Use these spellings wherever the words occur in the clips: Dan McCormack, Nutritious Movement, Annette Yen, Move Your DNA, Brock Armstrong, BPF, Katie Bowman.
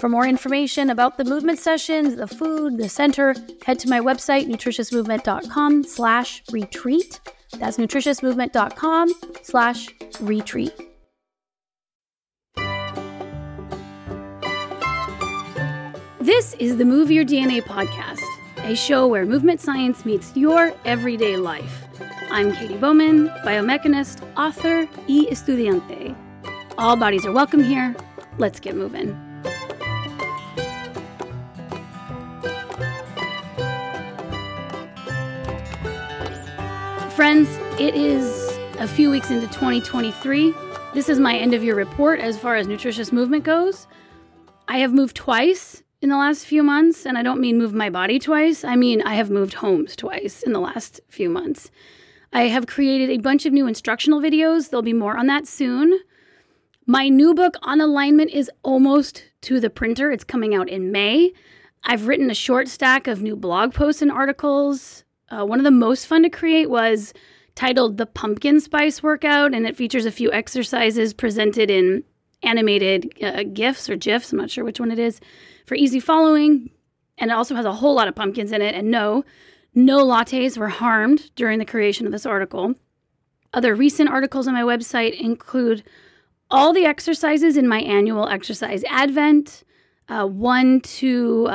For more information about the movement sessions, the food, the center, head to my website, nutritiousmovement.com/retreat. That's nutritiousmovement.com/retreat. This is the Move Your DNA podcast, a show where movement science meets your everyday life. I'm Katie Bowman, biomechanist, author, y estudiante. All bodies are welcome here. Let's get moving. Friends, it is a few weeks into 2023. This is my end of year report as far as nutritious movement goes. I have moved twice in the last few months, and I don't mean move my body twice. I mean I have moved homes twice in the last few months. I have created a bunch of new instructional videos. There'll be more on that soon. My new book on alignment is almost to the printer. It's coming out in May. I've written a short stack of new blog posts and articles. One of the most fun to create was titled The Pumpkin Spice Workout, and it features a few exercises presented in animated GIFs. I'm not sure which one it is, for easy following. And it also has a whole lot of pumpkins in it. And no lattes were harmed during the creation of this article. Other recent articles on my website include all the exercises in my annual exercise advent, one to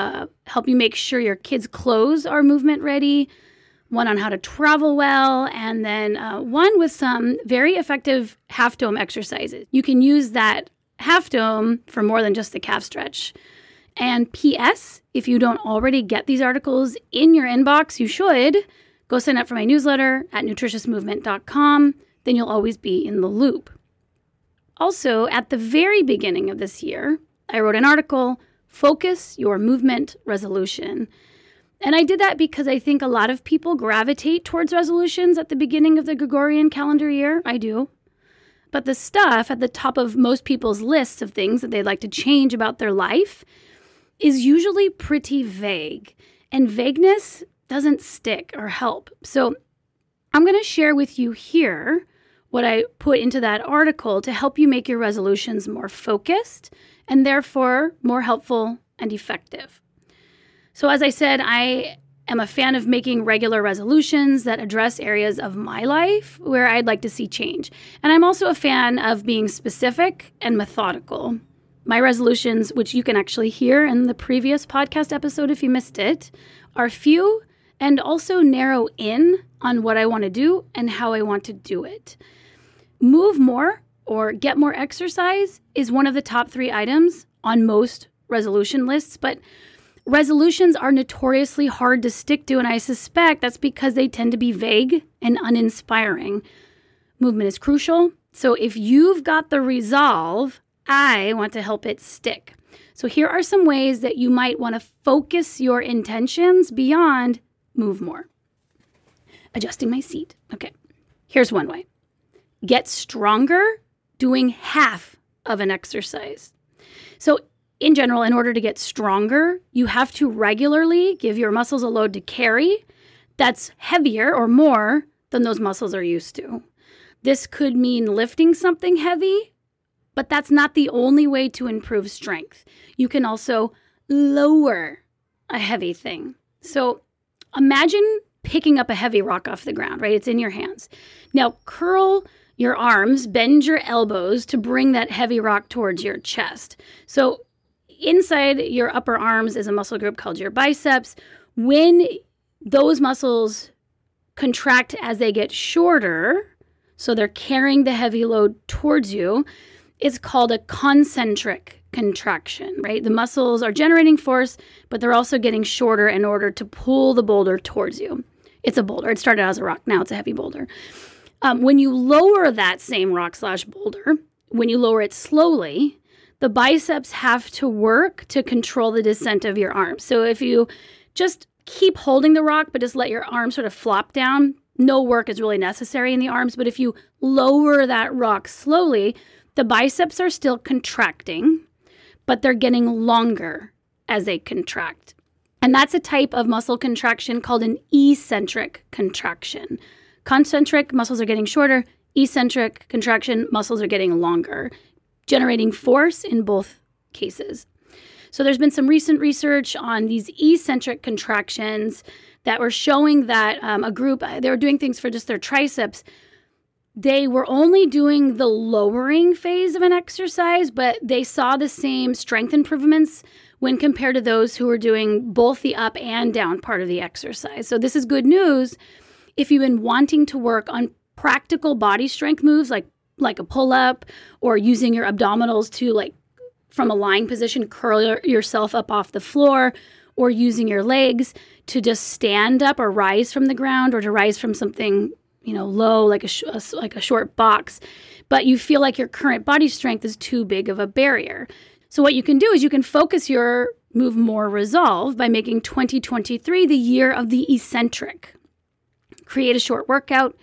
help you make sure your kids' clothes are movement ready, one on how to travel well, and then one with some very effective half dome exercises. You can use that half dome for more than just the calf stretch. And P.S., if you don't already get these articles in your inbox, you should. Go sign up for my newsletter at nutritiousmovement.com. Then you'll always be in the loop. Also, at the very beginning of this year, I wrote an article, Focus Your Movement Resolution. And I did that because I think a lot of people gravitate towards resolutions at the beginning of the Gregorian calendar year. I do. But the stuff at the top of most people's lists of things that they'd like to change about their life is usually pretty vague. And vagueness doesn't stick or help. So I'm going to share with you here what I put into that article to help you make your resolutions more focused and therefore more helpful and effective. So as I said, I am a fan of making regular resolutions that address areas of my life where I'd like to see change. And I'm also a fan of being specific and methodical. My resolutions, which you can actually hear in the previous podcast episode if you missed it, are few and also narrow in on what I want to do and how I want to do it. Move more or get more exercise is one of the top 3 items on most resolution lists, but resolutions are notoriously hard to stick to, and I suspect that's because they tend to be vague and uninspiring. Movement is crucial, so if you've got the resolve, I want to help it stick. So here are some ways that you might want to focus your intentions beyond move more. Adjusting my seat. Okay, here's one way. Get stronger doing half of an exercise. So in general, in order to get stronger, you have to regularly give your muscles a load to carry that's heavier or more than those muscles are used to. This could mean lifting something heavy, but that's not the only way to improve strength. You can also lower a heavy thing. So imagine picking up a heavy rock off the ground, right? It's in your hands. Now curl your arms, bend your elbows to bring that heavy rock towards your chest. So inside your upper arms is a muscle group called your biceps. When those muscles contract as they get shorter, so they're carrying the heavy load towards you, it's called a concentric contraction, right? The muscles are generating force, but they're also getting shorter in order to pull the boulder towards you. It's a boulder. It started out as a rock. Now it's a heavy boulder. When you lower that same rock/boulder, when you lower it slowly, the biceps have to work to control the descent of your arms. So if you just keep holding the rock, but just let your arms sort of flop down, no work is really necessary in the arms. But if you lower that rock slowly, the biceps are still contracting, but they're getting longer as they contract. And that's a type of muscle contraction called an eccentric contraction. Concentric, muscles are getting shorter. Eccentric contraction, muscles are getting longer, generating force in both cases. So there's been some recent research on these eccentric contractions that were showing that a group, they were doing things for just their triceps. They were only doing the lowering phase of an exercise, but they saw the same strength improvements when compared to those who were doing both the up and down part of the exercise. So this is good news if you've been wanting to work on practical body strength moves like a pull-up or using your abdominals to, like, from a lying position, curl yourself up off the floor, or using your legs to just stand up or rise from the ground or to rise from something, you know, low, like a short box, but you feel like your current body strength is too big of a barrier. So what you can do is you can focus your Move More resolve by making 2023 the year of the eccentric. Create a short workout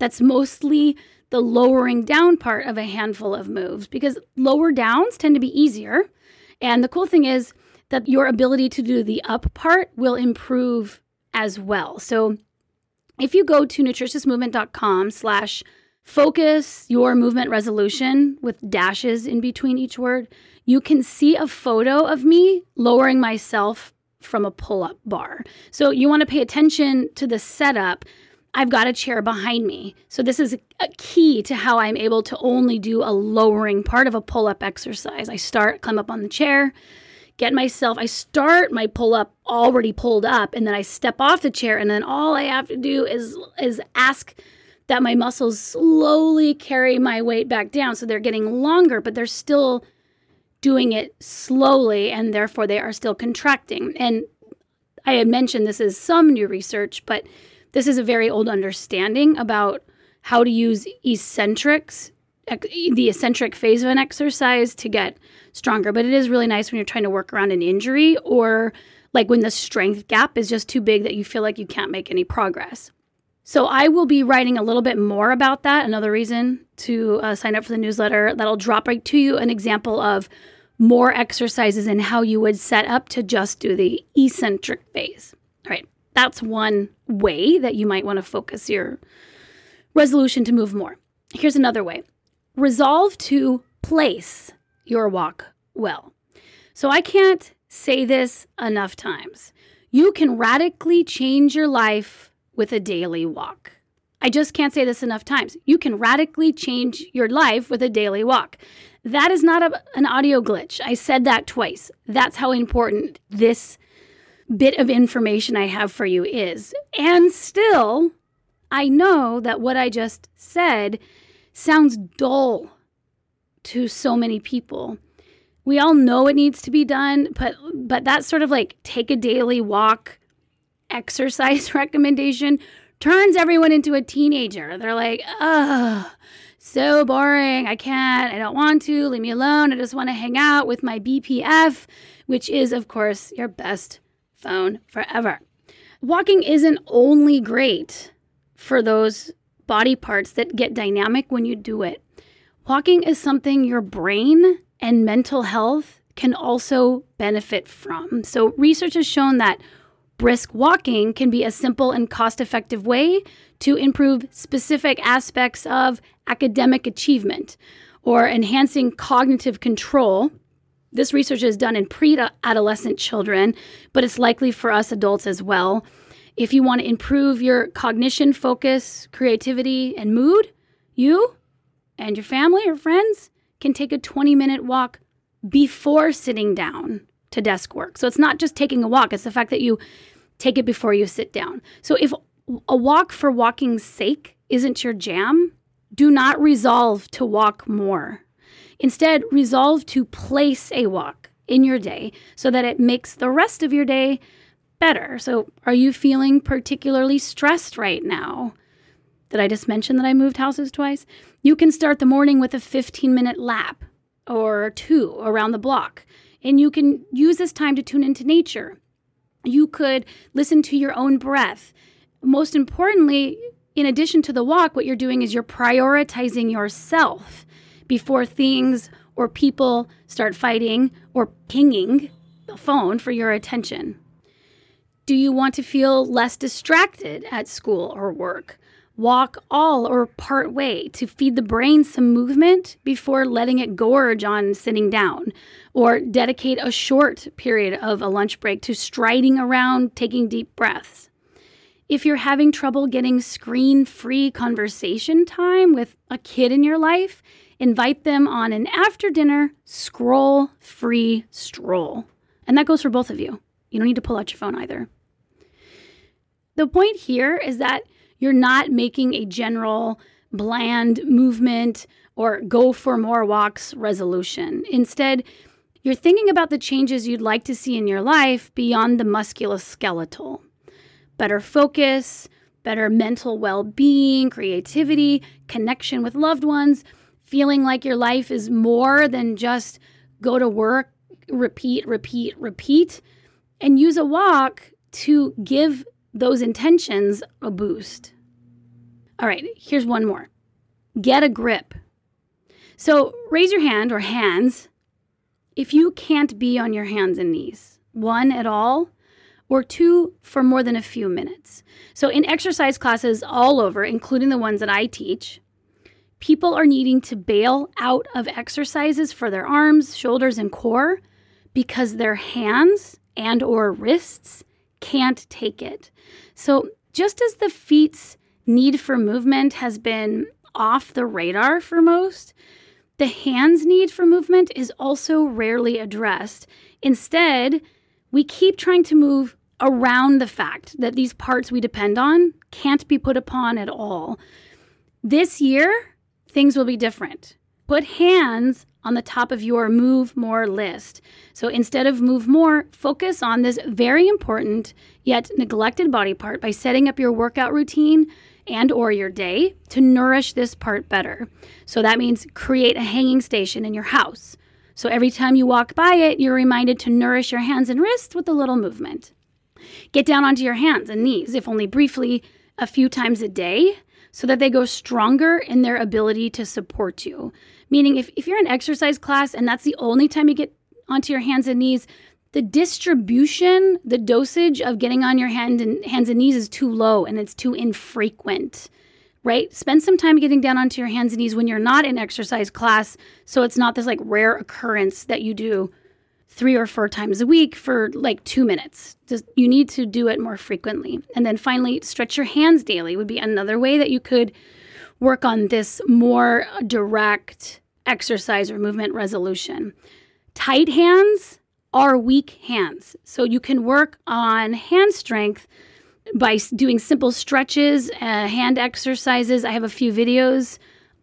that's mostly the lowering down part of a handful of moves, because lower downs tend to be easier. And the cool thing is that your ability to do the up part will improve as well. So if you go to nutritiousmovement.com/focus your movement resolution with dashes in between each word, you can see a photo of me lowering myself from a pull-up bar. So you want to pay attention to the setup. I've got a chair behind me. So this is a key to how I'm able to only do a lowering part of a pull-up exercise. I start, climb up on the chair, get myself, I start my pull-up already pulled up, and then I step off the chair, and then all I have to do is ask that my muscles slowly carry my weight back down. So they're getting longer, but they're still doing it slowly, and therefore they are still contracting. And I had mentioned this is some new research, but this is a very old understanding about how to use eccentrics, the eccentric phase of an exercise, to get stronger. But it is really nice when you're trying to work around an injury, or like when the strength gap is just too big that you feel like you can't make any progress. So I will be writing a little bit more about that. Another reason to sign up for the newsletter, that'll drop right to you an example of more exercises and how you would set up to just do the eccentric phase. All right. That's one way that you might want to focus your resolution to move more. Here's another way. Resolve to place your walk well. So I can't say this enough times. You can radically change your life with a daily walk. I just can't say this enough times. You can radically change your life with a daily walk. That is not an audio glitch. I said that twice. That's how important this bit of information I have for you is. And still, I know that what I just said sounds dull to so many people. We all know it needs to be done, but that sort of like take a daily walk exercise recommendation turns everyone into a teenager. They're like, ugh, so boring. I can't, I don't want to, leave me alone. I just want to hang out with my BPF, which is, of course, your best phone forever. Walking isn't only great for those body parts that get dynamic when you do it. Walking is something your brain and mental health can also benefit from. So research has shown that brisk walking can be a simple and cost-effective way to improve specific aspects of academic achievement or enhancing cognitive control. This research is done in pre-adolescent children, but it's likely for us adults as well. If you want to improve your cognition, focus, creativity, and mood, you and your family or friends can take a 20-minute walk before sitting down to desk work. So it's not just taking a walk, it's the fact that you take it before you sit down. So if a walk for walking's sake isn't your jam, do not resolve to walk more. Instead, resolve to place a walk in your day so that it makes the rest of your day better. So are you feeling particularly stressed right now? Did I just mention that I moved houses twice? You can start the morning with a 15-minute lap or two around the block, and you can use this time to tune into nature. You could listen to your own breath. Most importantly, in addition to the walk, what you're doing is you're prioritizing yourself before things or people start fighting or pinging the phone for your attention. Do you want to feel less distracted at school or work? Walk all or part way to feed the brain some movement before letting it gorge on sitting down, or dedicate a short period of a lunch break to striding around, taking deep breaths. If you're having trouble getting screen-free conversation time with a kid in your life, invite them on an after-dinner scroll-free stroll. And that goes for both of you. You don't need to pull out your phone either. The point here is that you're not making a general bland movement or go for more walks resolution. Instead, you're thinking about the changes you'd like to see in your life beyond the musculoskeletal. Better focus, better mental well-being, creativity, connection with loved ones, feeling like your life is more than just go to work, repeat. And use a walk to give those intentions a boost. All right, here's one more. Get a grip. So raise your hand or hands if you can't be on your hands and knees, one at all, or two for more than a few minutes. So in exercise classes all over, including the ones that I teach, people are needing to bail out of exercises for their arms, shoulders, and core because their hands and or wrists can't take it. So just as the feet's need for movement has been off the radar for most, the hand's need for movement is also rarely addressed. Instead, we keep trying to move around the fact that these parts we depend on can't be put upon at all. This year, things will be different. Put hands on the top of your Move More list. So instead of Move More, focus on this very important yet neglected body part by setting up your workout routine and or your day to nourish this part better. So that means create a hanging station in your house. So every time you walk by it, you're reminded to nourish your hands and wrists with a little movement. Get down onto your hands and knees, if only briefly, a few times a day, so that they go stronger in their ability to support you. Meaning if you're in exercise class and that's the only time you get onto your hands and knees, the distribution, the dosage of getting on your hands and knees is too low and it's too infrequent, right? Spend some time getting down onto your hands and knees when you're not in exercise class, so it's not this like rare occurrence that you do 3 or 4 times a week for like 2 minutes. Just, you need to do it more frequently. And then finally, stretch your hands daily would be another way that you could work on this more direct exercise or movement resolution. Tight hands are weak hands. So you can work on hand strength by doing simple stretches, hand exercises. I have a few videos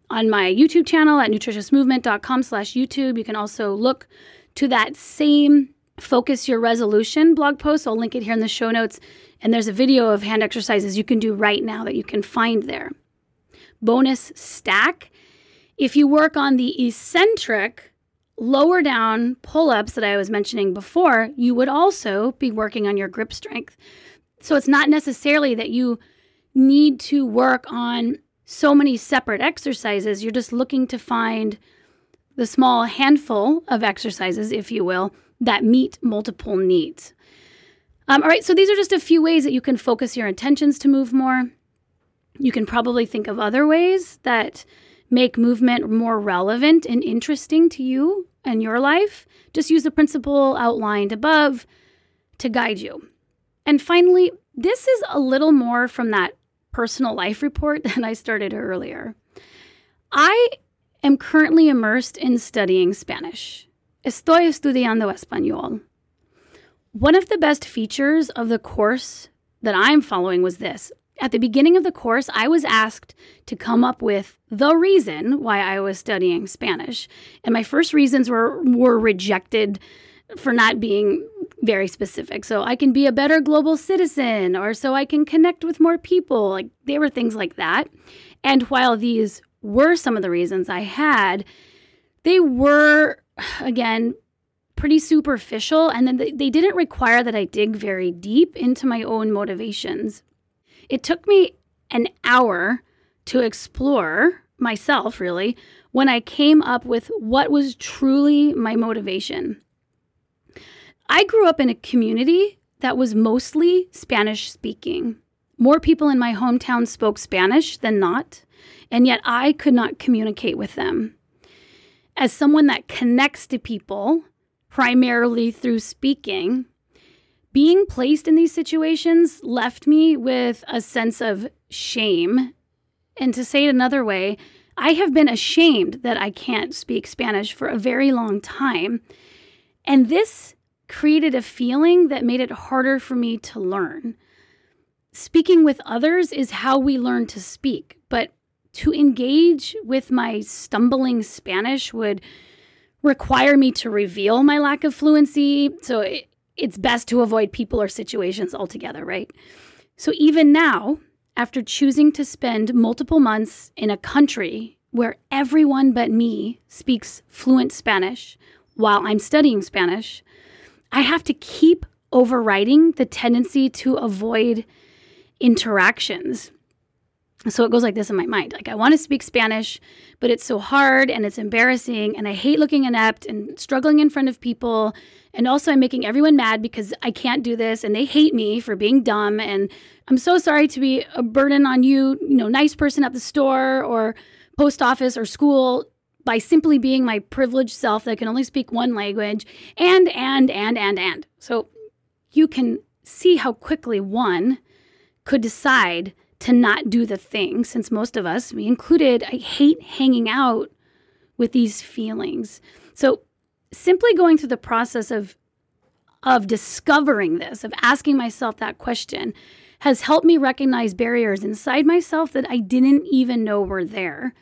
on my YouTube channel at nutritiousmovement.com/YouTube. You can also look to that same Focus Your Resolution blog post. I'll link it here in the show notes. And there's a video of hand exercises you can do right now that you can find there. Bonus stack. If you work on the eccentric lower down pull-ups that I was mentioning before, you would also be working on your grip strength. So it's not necessarily that you need to work on so many separate exercises. You're just looking to find the small handful of exercises, if you will, that meet multiple needs. All right, so these are just a few ways that you can focus your intentions to move more. You can probably think of other ways that make movement more relevant and interesting to you and your life. Just use the principle outlined above to guide you. And finally, this is a little more from that personal life report that I started earlier. I am currently immersed in studying Spanish. Estoy estudiando español. One of the best features of the course that I'm following was this. At the beginning of the course, I was asked to come up with the reason why I was studying Spanish. And my first reasons were rejected for not being very specific. So I can be a better global citizen, or so I can connect with more people. Like, they were things like that. And while these were some of the reasons I had, they were, again, pretty superficial. And then they didn't require that I dig very deep into my own motivations. It took me an hour to explore myself, really, when I came up with what was truly my motivation. I grew up in a community that was mostly Spanish-speaking. More people in my hometown spoke Spanish than not, and yet I could not communicate with them. As someone that connects to people primarily through speaking, being placed in these situations left me with a sense of shame. And to say it another way, I have been ashamed that I can't speak Spanish for a very long time. And this created a feeling that made it harder for me to learn. Speaking with others is how we learn to speak, but to engage with my stumbling Spanish would require me to reveal my lack of fluency. So it's best to avoid people or situations altogether, right? So even now, after choosing to spend multiple months in a country where everyone but me speaks fluent Spanish while I'm studying Spanish, I have to keep overriding the tendency to avoid interactions. So it goes like this in my mind. Like, I want to speak Spanish, but it's so hard and it's embarrassing and I hate looking inept and struggling in front of people. And also I'm making everyone mad because I can't do this and they hate me for being dumb. And I'm so sorry to be a burden on you, nice person at the store or post office or school by simply being my privileged self that can only speak one language and. So you can see how quickly one could decide to not do the thing, since most of us, me included, I hate hanging out with these feelings. So simply going through the process of discovering this, of asking myself that question, has helped me recognize barriers inside myself that I didn't even know were there.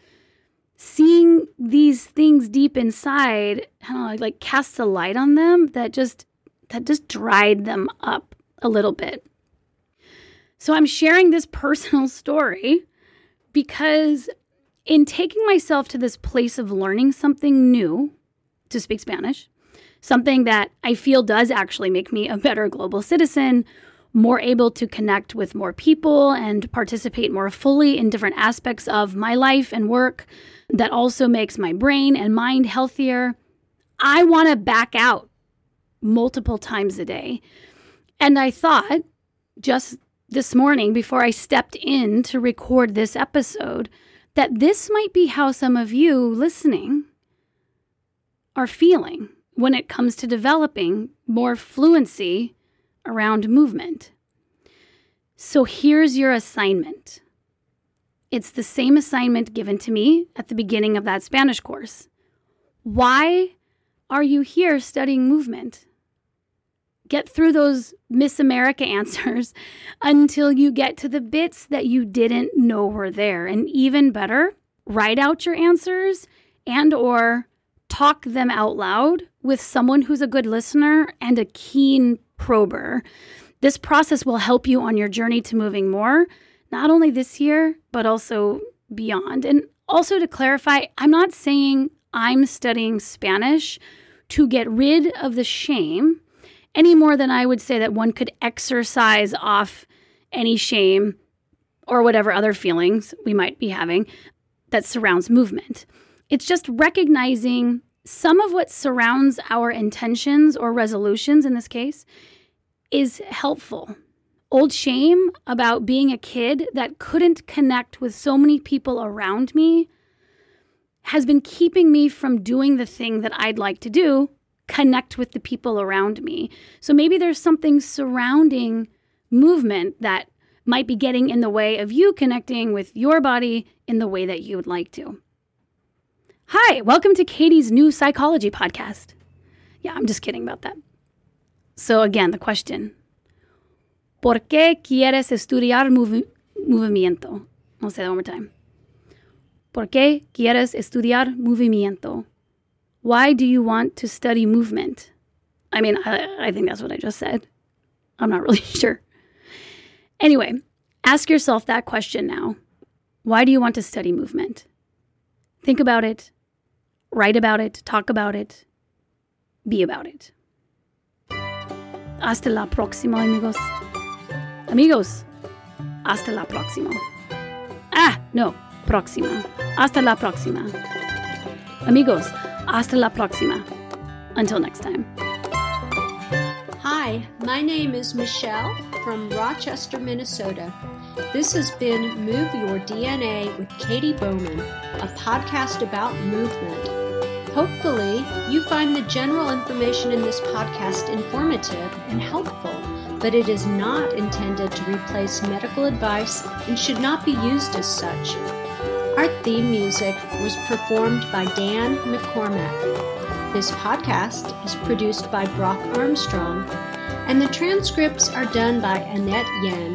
Seeing these things deep inside, casts a light on them that just dried them up a little bit. So I'm sharing this personal story because in taking myself to this place of learning something new to speak Spanish, something that I feel does actually make me a better global citizen, more able to connect with more people and participate more fully in different aspects of my life and work, that also makes my brain and mind healthier, I want to back out multiple times a day. And I thought, just this morning, before I stepped in to record this episode, that this might be how some of you listening are feeling when it comes to developing more fluency around movement. So here's your assignment. It's the same assignment given to me at the beginning of that Spanish course. Why are you here studying movement? Get through those Miss America answers until you get to the bits that you didn't know were there. And even better, write out your answers and or talk them out loud with someone who's a good listener and a keen prober. This process will help you on your journey to moving more, not only this year, but also beyond. And also to clarify, I'm not saying I'm studying Spanish to get rid of the shame any more than I would say that one could exercise off any shame or whatever other feelings we might be having that surrounds movement. It's just recognizing some of what surrounds our intentions or resolutions in this case is helpful. Old shame about being a kid that couldn't connect with so many people around me has been keeping me from doing the thing that I'd like to do, connect with the people around me. So maybe there's something surrounding movement that might be getting in the way of you connecting with your body in the way that you would like to. Hi, welcome to Katie's new psychology podcast. Yeah, I'm just kidding about that. So again, the question, ¿Por qué quieres estudiar movimiento? I'll say that one more time. ¿Por qué quieres estudiar movimiento? Why do you want to study movement? I mean, I think that's what I just said. I'm not really sure. Anyway, ask yourself that question now. Why do you want to study movement? Think about it, write about it, talk about it, be about it. Hasta la próxima, amigos. Amigos, hasta la próxima. Ah, no, próxima. Hasta la próxima. Amigos, hasta la próxima. Until next time. Hi, my name is Michelle from Rochester, Minnesota. This has been Move Your DNA with Katie Bowman, a podcast about movement. Hopefully, you find the general information in this podcast informative and helpful, but it is not intended to replace medical advice and should not be used as such. Our theme music was performed by Dan McCormack. This podcast is produced by Brock Armstrong, and the transcripts are done by Annette Yen.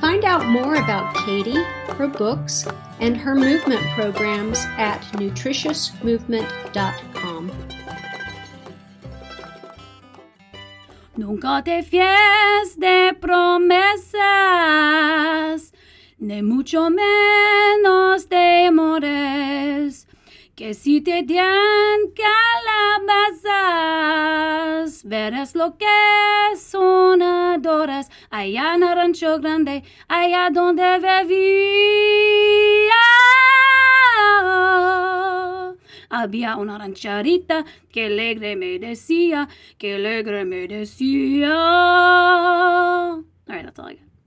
Find out more about Katie, her books, and her movement programs at nutritiousmovement.com. Nunca te fíes de promesas, ni mucho menos de amores, que si te dan calabazas, verás lo que son adoras, allá en Rancho Grande, allá donde vivía. Había una rancherita que alegre me decía, que alegre me decía. All right, that's all I got.